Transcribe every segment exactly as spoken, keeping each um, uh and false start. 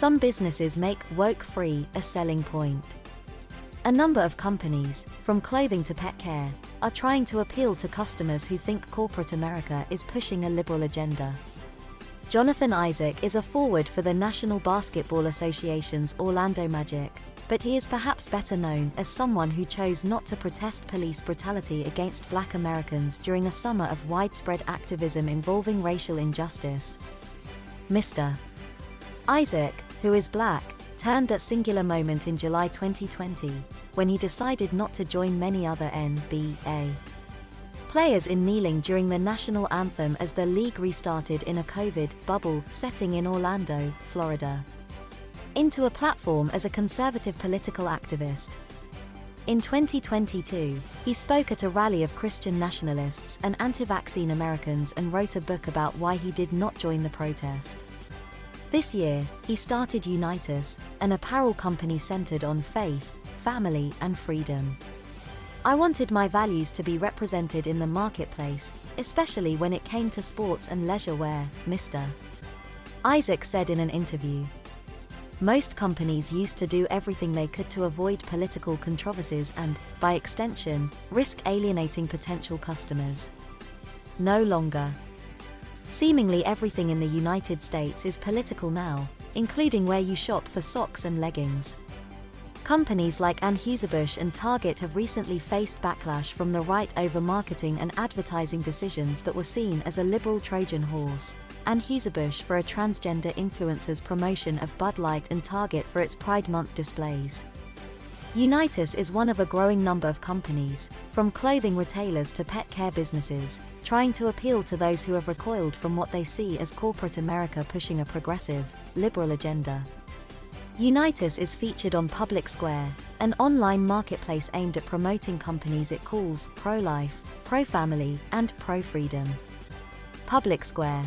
Some businesses make woke free a selling point. A number of companies, from clothing to pet care, are trying to appeal to customers who think corporate America is pushing a liberal agenda. Jonathan Isaac is a forward for the National Basketball Association's Orlando Magic, but he is perhaps better known as someone who chose not to protest police brutality against Black Americans during a summer of widespread activism involving racial injustice. Mister Isaac, who is Black, turned that singular moment in July twenty twenty, when he decided not to join many other N B A players in kneeling during the national anthem as the league restarted in a COVID bubble setting in Orlando, Florida, into a platform as a conservative political activist. In twenty twenty-two, he spoke at a rally of Christian nationalists and anti-vaccine Americans and wrote a book about why he did not join the protest. This year, he started Unitas, an apparel company centered on faith, family, and freedom. I wanted my values to be represented in the marketplace, especially when it came to sports and leisure wear, Mister Isaac said in an interview. Most companies used to do everything they could to avoid political controversies and, by extension, risk alienating potential customers. No longer. Seemingly everything in the United States is political now, including where you shop for socks and leggings. Companies like Anheuser-Busch and Target have recently faced backlash from the right over marketing and advertising decisions that were seen as a liberal Trojan horse. Anheuser-Busch for a transgender influencer's promotion of Bud Light and Target for its Pride Month displays. Unitas is one of a growing number of companies, from clothing retailers to pet care businesses, trying to appeal to those who have recoiled from what they see as corporate America pushing a progressive, liberal agenda. Unitas is featured on Public Square, an online marketplace aimed at promoting companies it calls pro-life, pro-family, and pro-freedom. Public Square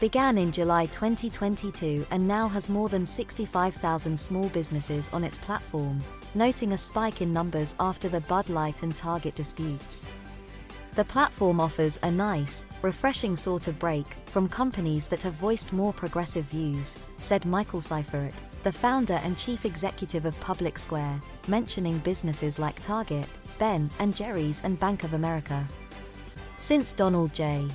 began in July twenty twenty-two and now has more than sixty-five thousand small businesses on its platform, noting a spike in numbers after the Bud Light and Target disputes. The platform offers a nice, refreshing sort of break from companies that have voiced more progressive views, said Michael Seifert, the founder and chief executive of Public Square, mentioning businesses like Target, Ben and Jerry's and Bank of America. Since Donald J.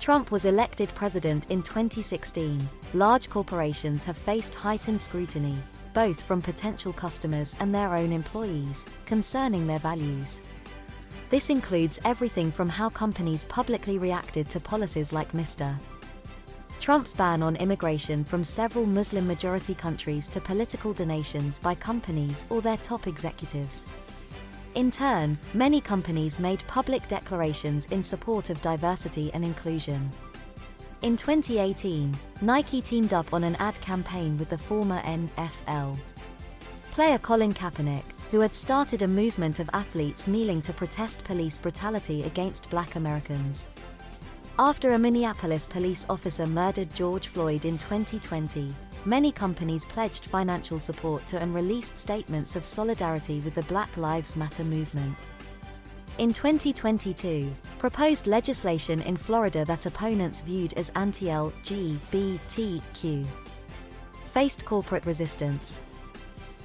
Trump was elected president in twenty sixteen, large corporations have faced heightened scrutiny, both from potential customers and their own employees, concerning their values. This includes everything from how companies publicly reacted to policies like Mister Trump's ban on immigration from several Muslim-majority countries to political donations by companies or their top executives. In turn, many companies made public declarations in support of diversity and inclusion. In twenty eighteen, Nike teamed up on an ad campaign with the former N F L player Colin Kaepernick, who had started a movement of athletes kneeling to protest police brutality against Black Americans. After a Minneapolis police officer murdered George Floyd in twenty twenty, many companies pledged financial support to and released statements of solidarity with the Black Lives Matter movement. In twenty twenty-two, proposed legislation in Florida that opponents viewed as anti L G B T Q faced corporate resistance.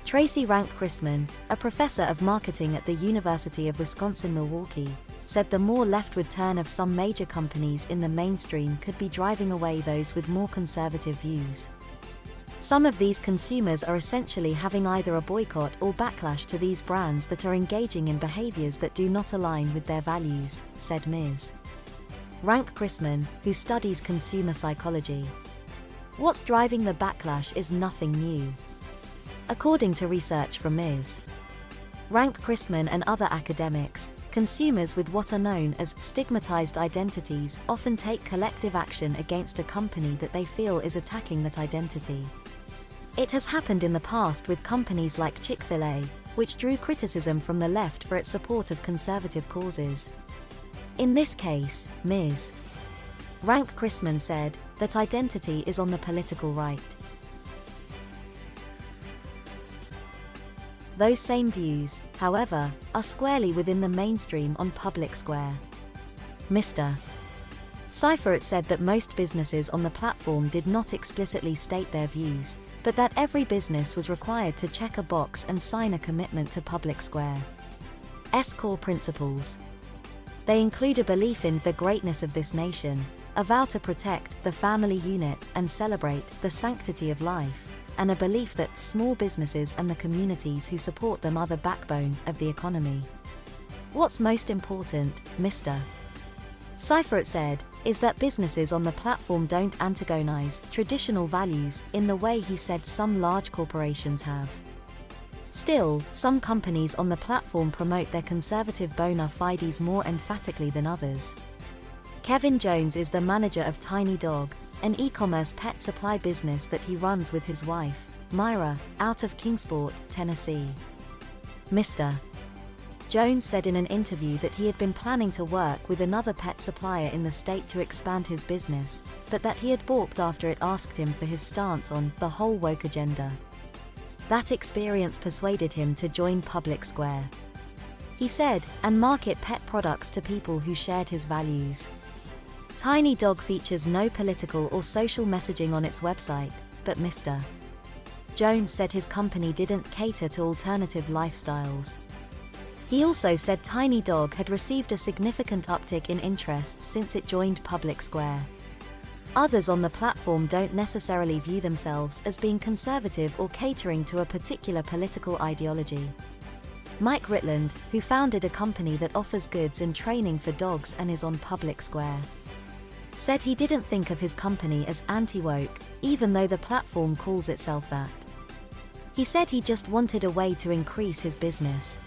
Tracy Rank Christman, a professor of marketing at the University of Wisconsin-Milwaukee, said the more leftward turn of some major companies in the mainstream could be driving away those with more conservative views. Some of these consumers are essentially having either a boycott or backlash to these brands that are engaging in behaviors that do not align with their values, said Miz Rank Christman, who studies consumer psychology. What's driving the backlash is nothing new. According to research from Miz Rank Christman and other academics, consumers with what are known as stigmatized identities often take collective action against a company that they feel is attacking that identity. It has happened in the past with companies like Chick-fil-A, which drew criticism from the left for its support of conservative causes. In this case, Miz Rank Christman said that identity is on the political right. Those same views, however, are squarely within the mainstream on Public Square. Mister Seifert said that most businesses on the platform did not explicitly state their views, but that every business was required to check a box and sign a commitment to Public Square's core principles. They include a belief in the greatness of this nation, a vow to protect the family unit and celebrate the sanctity of life, and a belief that small businesses and the communities who support them are the backbone of the economy. What's most important, Mister Seifert said, is that businesses on the platform don't antagonize traditional values in the way he said some large corporations have. Still, some companies on the platform promote their conservative bona fides more emphatically than others. Kevin Jones is the manager of Tiny Dog, an e-commerce pet supply business that he runs with his wife, Myra, out of Kingsport, Tennessee. Mister Jones said in an interview that he had been planning to work with another pet supplier in the state to expand his business, but that he had balked after it asked him for his stance on the whole woke agenda. That experience persuaded him to join Public Square, he said, and market pet products to people who shared his values. Tiny Dog features no political or social messaging on its website, but Mister Jones said his company didn't cater to alternative lifestyles. He also said Tiny Dog had received a significant uptick in interest since it joined Public Square. Others on the platform don't necessarily view themselves as being conservative or catering to a particular political ideology. Mike Ritland, who founded a company that offers goods and training for dogs and is on Public Square, said he didn't think of his company as anti-woke, even though the platform calls itself that. He said he just wanted a way to increase his business.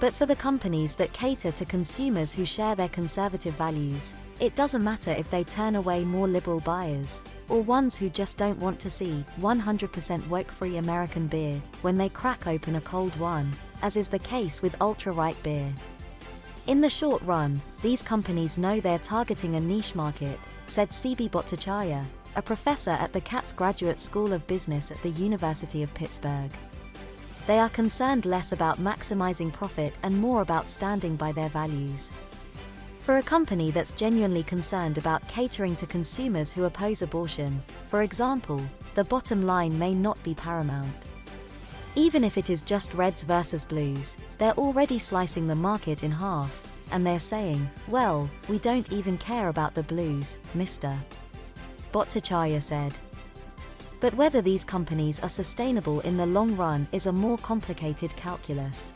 But for the companies that cater to consumers who share their conservative values, it doesn't matter if they turn away more liberal buyers, or ones who just don't want to see one hundred percent woke-free American beer when they crack open a cold one, as is the case with ultra-right beer. In the short run, these companies know they're targeting a niche market, said Sibi Bhattacharya, a professor at the Katz Graduate School of Business at the University of Pittsburgh. They are concerned less about maximizing profit and more about standing by their values. For a company that's genuinely concerned about catering to consumers who oppose abortion, for example, the bottom line may not be paramount. Even if it is just reds versus blues, they're already slicing the market in half, and they're saying, well, we don't even care about the blues, Mister Bhattacharya said. But whether these companies are sustainable in the long run is a more complicated calculus.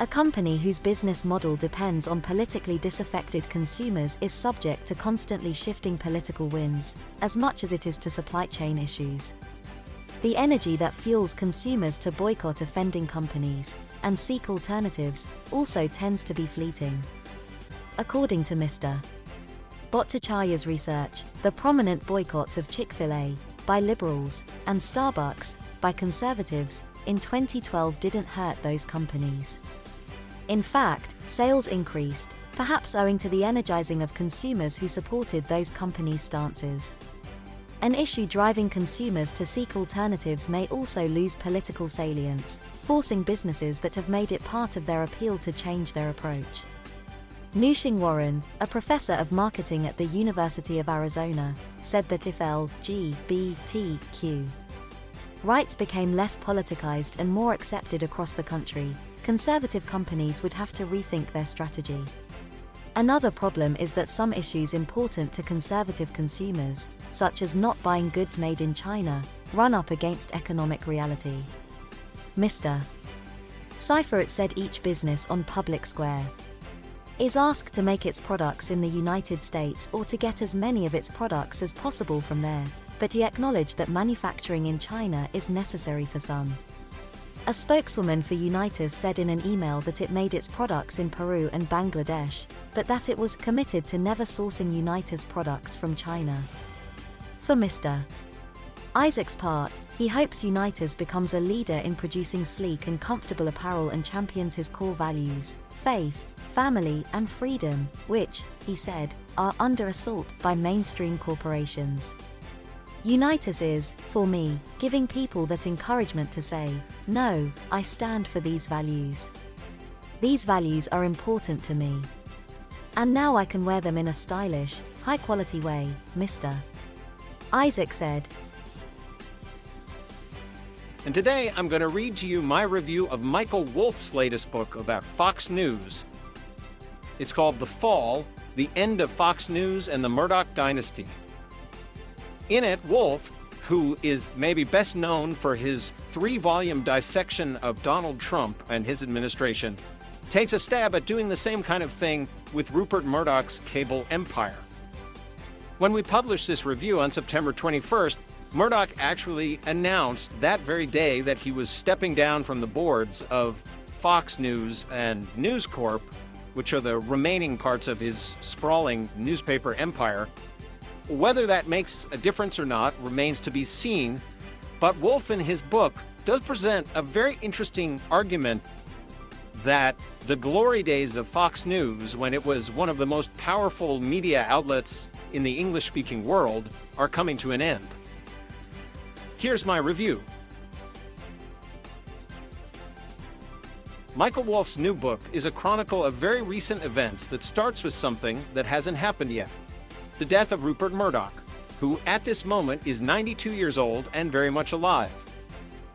A company whose business model depends on politically disaffected consumers is subject to constantly shifting political winds, as much as it is to supply chain issues. The energy that fuels consumers to boycott offending companies and seek alternatives also tends to be fleeting. According to Mister Bhattacharya's research, the prominent boycotts of Chick-fil-A by liberals and Starbucks by conservatives in twenty twelve didn't hurt those companies. In fact, sales increased, perhaps owing to the energizing of consumers who supported those companies' stances. An issue driving consumers to seek alternatives may also lose political salience, forcing businesses that have made it part of their appeal to change their approach. Nushing Warren, a professor of marketing at the University of Arizona, said that if L G B T Q rights became less politicized and more accepted across the country, conservative companies would have to rethink their strategy. Another problem is that some issues important to conservative consumers, such as not buying goods made in China, run up against economic reality. Mister Seifert said each business on Public Square is asked to make its products in the United States or to get as many of its products as possible from there, but he acknowledged that manufacturing in China is necessary for some. A spokeswoman for Unitas said in an email that it made its products in Peru and Bangladesh, but that it was committed to never sourcing Unitas products from China. For Mister Isaac's part, he hopes Unitas becomes a leader in producing sleek and comfortable apparel and champions his core values, faith, family, and freedom, which, he said, are under assault by mainstream corporations. Unitas is, for me, giving people that encouragement to say, no, I stand for these values. These values are important to me. And now I can wear them in a stylish, high-quality way, Mister Isaac said. And today I'm going to read to you my review of Michael Wolff's latest book about Fox News. It's called The Fall, The End of Fox News and the Murdoch Dynasty. In it, Wolff, who is maybe best known for his three-volume dissection of Donald Trump and his administration, takes a stab at doing the same kind of thing with Rupert Murdoch's cable empire. When we published this review on September twenty-first, Murdoch actually announced that very day that he was stepping down from the boards of Fox News and News Corp, which are the remaining parts of his sprawling newspaper empire. Whether that makes a difference or not remains to be seen, but Wolff in his book does present a very interesting argument that the glory days of Fox News, when it was one of the most powerful media outlets in the English-speaking world, are coming to an end. Here's my review. Michael Wolff's new book is a chronicle of very recent events that starts with something that hasn't happened yet: the death of Rupert Murdoch, who at this moment is ninety-two years old and very much alive.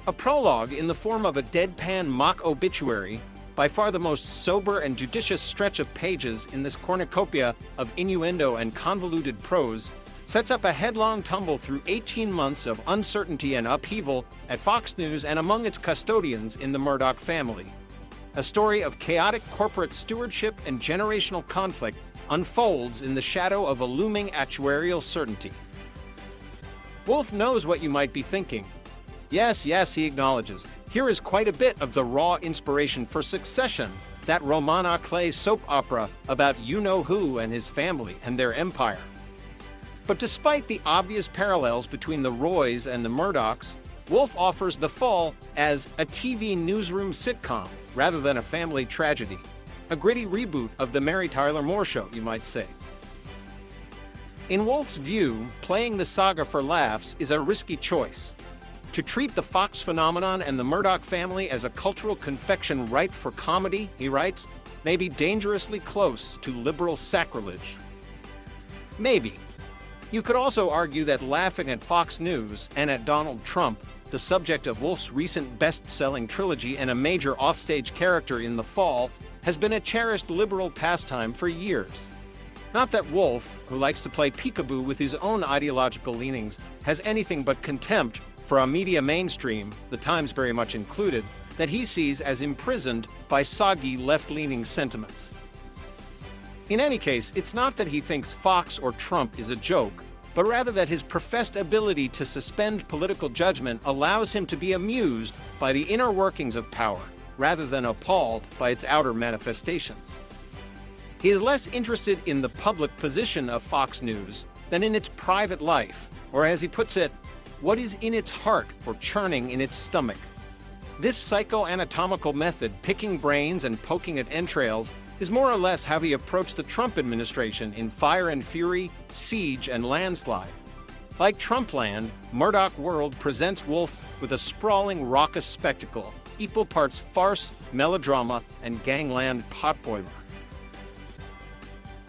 A prologue in the form of a deadpan mock obituary, by far the most sober and judicious stretch of pages in this cornucopia of innuendo and convoluted prose, sets up a headlong tumble through eighteen months of uncertainty and upheaval at Fox News and among its custodians in the Murdoch family. A story of chaotic corporate stewardship and generational conflict unfolds in the shadow of a looming actuarial certainty. Wolff knows what you might be thinking. Yes, yes, he acknowledges. Here is quite a bit of the raw inspiration for Succession, that Romana Clay soap opera about you-know-who and his family and their empire. But despite the obvious parallels between the Roys and the Murdochs, Wolff offers The Fall as a T V newsroom sitcom rather than a family tragedy. A gritty reboot of the Mary Tyler Moore Show, you might say. In Wolff's view, playing the saga for laughs is a risky choice. To treat the Fox phenomenon and the Murdoch family as a cultural confection ripe for comedy, he writes, may be dangerously close to liberal sacrilege. Maybe. You could also argue that laughing at Fox News and at Donald Trump, the subject of Wolff's recent best-selling trilogy and a major offstage character in The Fall, has been a cherished liberal pastime for years. Not that Wolff, who likes to play peekaboo with his own ideological leanings, has anything but contempt for a media mainstream, the Times very much included, that he sees as imprisoned by soggy left-leaning sentiments. In any case, it's not that he thinks Fox or Trump is a joke, but rather that his professed ability to suspend political judgment allows him to be amused by the inner workings of power, rather than appalled by its outer manifestations. He is less interested in the public position of Fox News than in its private life, or as he puts it, what is in its heart or churning in its stomach. This psychoanatomical method, picking brains and poking at entrails, is more or less how he approached the Trump administration in Fire and Fury, Siege, and Landslide. Like Trumpland, Murdoch World presents Wolff with a sprawling, raucous spectacle, equal parts farce, melodrama, and gangland potboiler.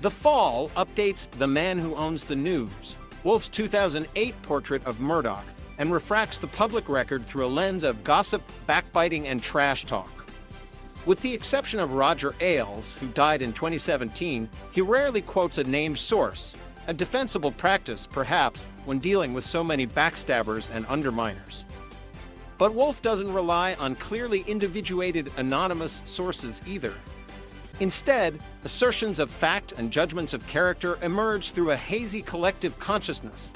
The Fall updates The Man Who Owns the News, Wolff's two thousand eight portrait of Murdoch, and refracts the public record through a lens of gossip, backbiting, and trash talk. With the exception of Roger Ailes, who died in twenty seventeen, he rarely quotes a named source, a defensible practice, perhaps, when dealing with so many backstabbers and underminers. But Wolff doesn't rely on clearly individuated anonymous sources either. Instead, assertions of fact and judgments of character emerge through a hazy collective consciousness.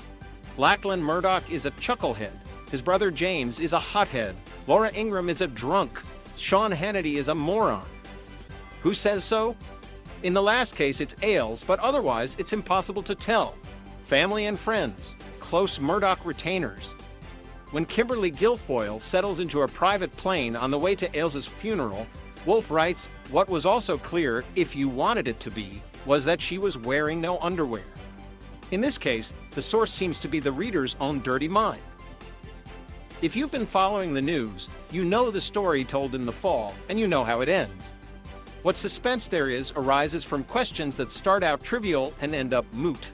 Lachlan Murdoch is a chucklehead, his brother James is a hothead, Laura Ingraham is a drunk, Sean Hannity is a moron. Who says so? In the last case, it's Ailes, but otherwise, it's impossible to tell. Family and friends, close Murdoch retainers. When Kimberly Guilfoyle settles into a private plane on the way to Ailes' funeral, Wolff writes, what was also clear, if you wanted it to be, was that she was wearing no underwear. In this case, the source seems to be the reader's own dirty mind. If you've been following the news, you know the story told in The Fall, and you know how it ends. What suspense there is arises from questions that start out trivial and end up moot.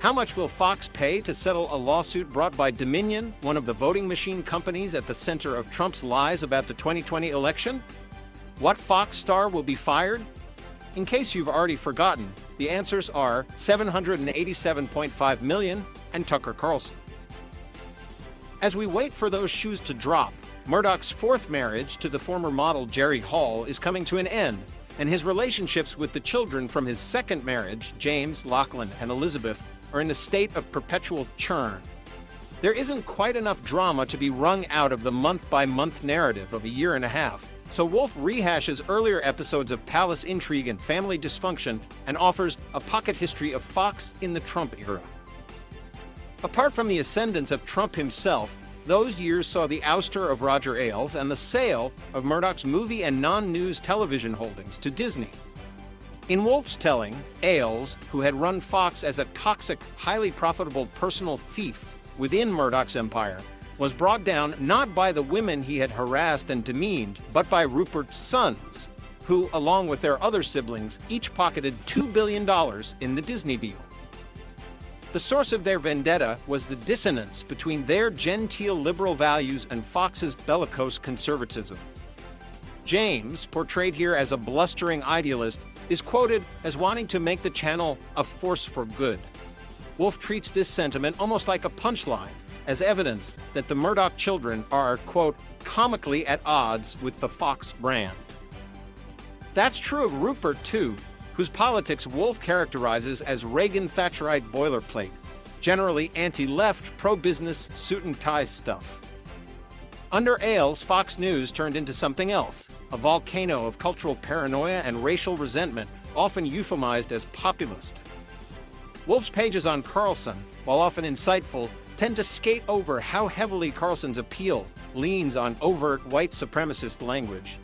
How much will Fox pay to settle a lawsuit brought by Dominion, one of the voting machine companies at the center of Trump's lies about the twenty twenty election? What Fox star will be fired? In case you've already forgotten, the answers are seven hundred eighty-seven point five million dollars and Tucker Carlson. As we wait for those shoes to drop, Murdoch's fourth marriage to the former model Jerry Hall is coming to an end, and his relationships with the children from his second marriage, James, Lachlan, and Elizabeth, are in a state of perpetual churn. There isn't quite enough drama to be wrung out of the month-by-month narrative of a year and a half, so Wolff rehashes earlier episodes of palace intrigue and family dysfunction and offers a pocket history of Fox in the Trump era. Apart from the ascendance of Trump himself, those years saw the ouster of Roger Ailes and the sale of Murdoch's movie and non-news television holdings to Disney. In Wolff's telling, Ailes, who had run Fox as a toxic, highly profitable personal thief within Murdoch's empire, was brought down not by the women he had harassed and demeaned, but by Rupert's sons, who, along with their other siblings, each pocketed two billion dollars in the Disney deal. The source of their vendetta was the dissonance between their genteel liberal values and Fox's bellicose conservatism. James, portrayed here as a blustering idealist, is quoted as wanting to make the channel a force for good. Wolff treats this sentiment almost like a punchline, as evidence that the Murdoch children are, quote, comically at odds with the Fox brand. That's true of Rupert, too, whose politics Wolff characterizes as Reagan-Thatcherite boilerplate, generally anti-left, pro-business, suit-and-tie stuff. Under Ailes, Fox News turned into something else, a volcano of cultural paranoia and racial resentment, often euphemized as populist. Wolff's pages on Carlson, while often insightful, tend to skate over how heavily Carlson's appeal leans on overt white supremacist language.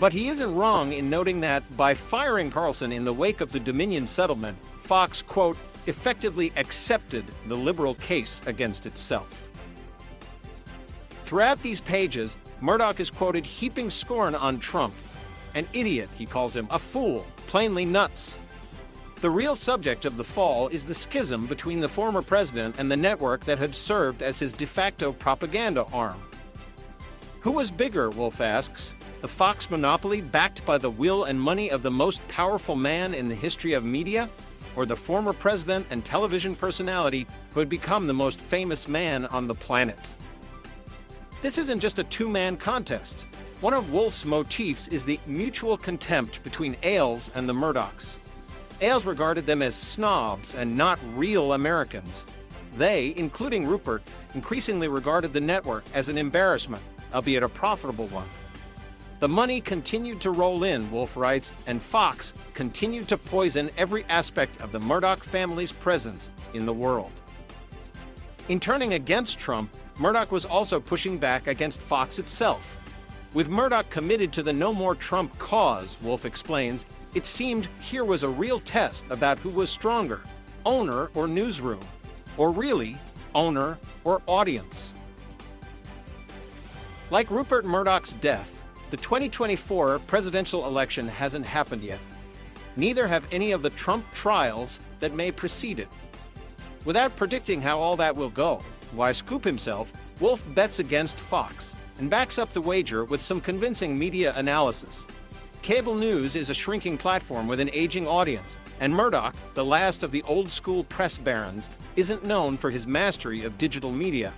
But he isn't wrong in noting that, by firing Carlson in the wake of the Dominion settlement, Fox, quote, effectively accepted the liberal case against itself. Throughout these pages, Murdoch is quoted heaping scorn on Trump. An idiot, he calls him, a fool, plainly nuts. The real subject of The Fall is the schism between the former president and the network that had served as his de facto propaganda arm. Who was bigger, Wolff asks, the Fox monopoly backed by the will and money of the most powerful man in the history of media, or the former president and television personality who had become the most famous man on the planet? This isn't just a two-man contest. One of Wolff's motifs is the mutual contempt between Ailes and the Murdochs. Ailes regarded them as snobs and not real Americans. They, including Rupert, increasingly regarded the network as an embarrassment, albeit a profitable one. The money continued to roll in, Wolff writes, and Fox continued to poison every aspect of the Murdoch family's presence in the world. In turning against Trump, Murdoch was also pushing back against Fox itself. With Murdoch committed to the No More Trump cause, Wolff explains, it seemed here was a real test about who was stronger, owner or newsroom, or really, owner or audience. Like Rupert Murdoch's death, the twenty twenty-four presidential election hasn't happened yet. Neither have any of the Trump trials that may precede it. Without predicting how all that will go, why scoop himself, Wolff bets against Fox and backs up the wager with some convincing media analysis. Cable news is a shrinking platform with an aging audience, and Murdoch, the last of the old-school press barons, isn't known for his mastery of digital media.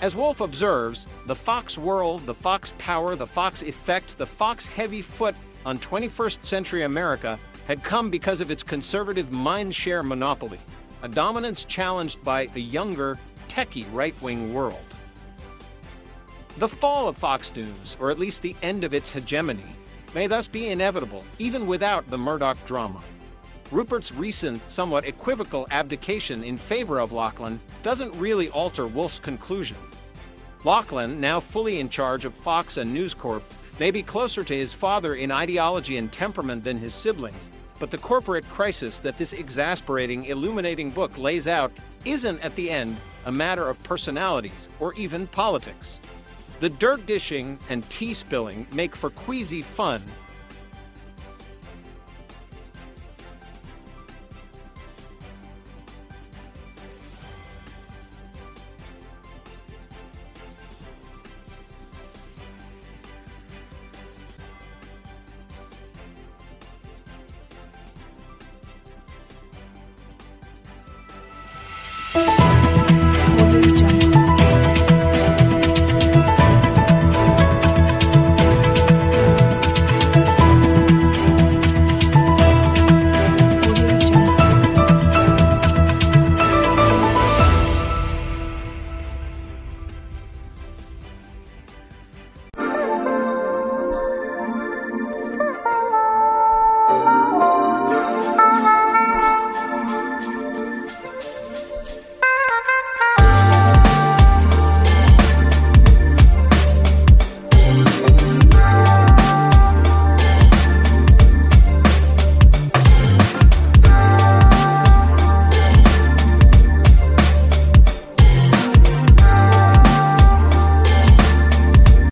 As Wolff observes, the Fox world, the Fox power, the Fox effect, the Fox heavy foot on twenty-first century America had come because of its conservative mindshare monopoly, a dominance challenged by the younger, techie right-wing world. The fall of Fox News, or at least the end of its hegemony, may thus be inevitable, even without the Murdoch drama. Rupert's recent, somewhat equivocal abdication in favor of Lachlan doesn't really alter Wolff's conclusion. Lachlan, now fully in charge of Fox and News Corp, may be closer to his father in ideology and temperament than his siblings, but the corporate crisis that this exasperating, illuminating book lays out isn't, at the end, a matter of personalities or even politics. The dirt dishing and tea spilling make for queasy fun,